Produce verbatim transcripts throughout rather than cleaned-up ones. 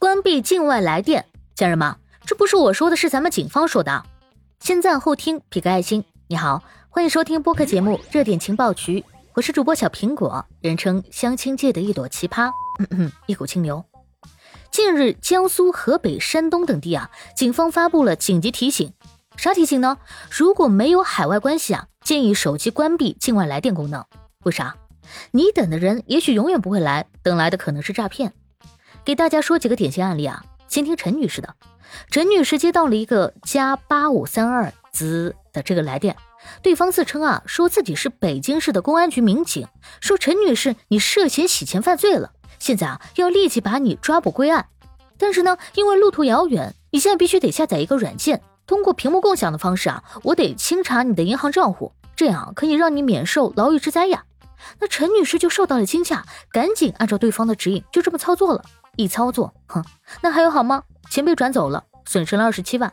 关闭境外来电。家人们，这不是我说的，是咱们警方说的。先赞后听，比个爱心。你好，欢迎收听播客节目《热点情报局》，我是主播小苹果，人称相亲界的一朵奇葩，嗯嗯，一股清流。近日，江苏、河北、山东等地啊，警方发布了紧急提醒。啥提醒呢？如果没有海外关系啊，建议手机关闭境外来电功能。为啥？你等的人也许永远不会来，等来的可能是诈骗。给大家说几个典型案例啊，先听陈女士的。陈女士接到了一个加八五三二滋的这个来电，对方自称啊，说自己是北京市的公安局民警，说陈女士你涉嫌洗钱犯罪了。现在啊，要立即把你抓捕归案。但是呢，因为路途遥远，你现在必须得下载一个软件，通过屏幕共享的方式啊，我得清查你的银行账户，这样可以让你免受牢狱之灾呀。那陈女士就受到了惊吓，赶紧按照对方的指引，就这么操作了。一操作，哼，那还有好吗？钱被转走了，损失了二十七万。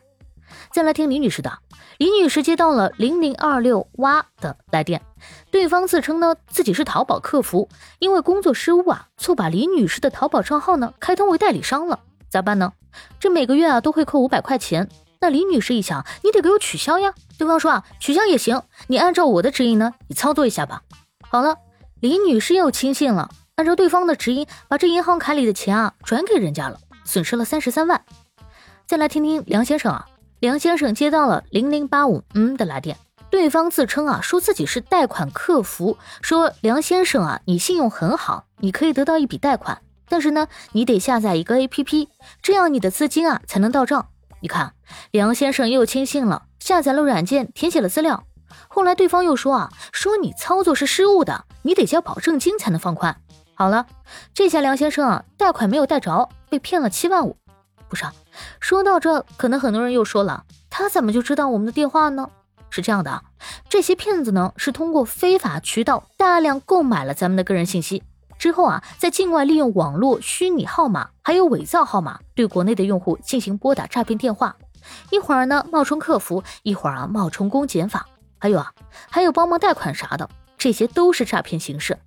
再来听李女士的。李女士接到了零零二六哇的来电，对方自称呢自己是淘宝客服，因为工作失误啊，错把李女士的淘宝账号呢开通为代理商了。咋办呢？这每个月啊都会扣五百块钱。那李女士一想，你得给我取消呀。对方说啊，取消也行，你按照我的指引呢，你操作一下吧。好了，李女士又轻信了，按照对方的指引，把这银行卡里的钱啊转给人家了，损失了三十三万。再来听听梁先生啊。梁先生接到了零零八五嗯的来电，对方自称啊，说自己是贷款客服，说梁先生啊，你信用很好，你可以得到一笔贷款，但是呢，你得下载一个 A P P， 这样你的资金啊才能到账。你看，梁先生又轻信了，下载了软件，填写了资料。后来对方又说啊，说你操作是失误的，你得交保证金才能放款。好了，这下梁先生啊，贷款没有贷着，被骗了七万五。不是，说到这，可能很多人又说了，他怎么就知道我们的电话呢？是这样的，这些骗子呢是通过非法渠道大量购买了咱们的个人信息，之后啊，在境外利用网络虚拟号码还有伪造号码，对国内的用户进行拨打诈骗电话，一会儿呢冒充客服，一会儿啊冒充公检法，还有啊还有帮忙贷款啥的，这些都是诈骗形式。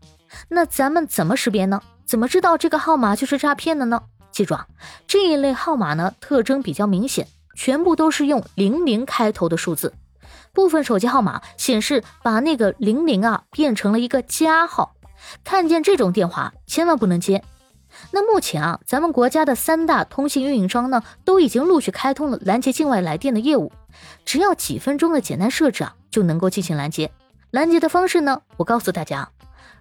那咱们怎么识别呢？怎么知道这个号码就是诈骗的呢？记住啊，这一类号码呢特征比较明显，全部都是用零零开头的数字。部分手机号码显示把那个零零啊变成了一个加号，看见这种电话千万不能接。那目前啊，咱们国家的三大通信运营商呢都已经陆续开通了拦截境外来电的业务，只要几分钟的简单设置啊就能够进行拦截。拦截的方式呢，我告诉大家，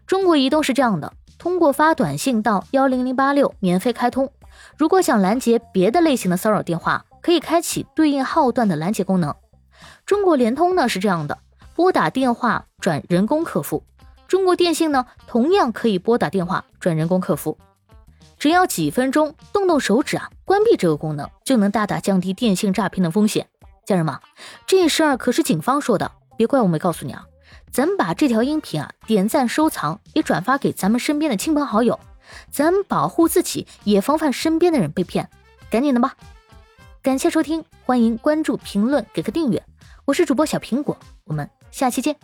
中国移动是这样的，通过发短信到一零零八六免费开通。如果想拦截别的类型的骚扰电话，可以开启对应号段的拦截功能。中国联通呢是这样的，拨打电话转人工客服。中国电信呢同样可以拨打电话转人工客服。只要几分钟，动动手指啊，关闭这个功能，就能大大降低电信诈骗的风险。家人们，这事儿可是警方说的，别怪我没告诉你啊。咱们把这条音频啊点赞收藏，也转发给咱们身边的亲朋好友。咱们保护自己，也防范身边的人被骗，赶紧的吧！感谢收听，欢迎关注、评论、给个订阅。我是主播小苹果，我们下期见。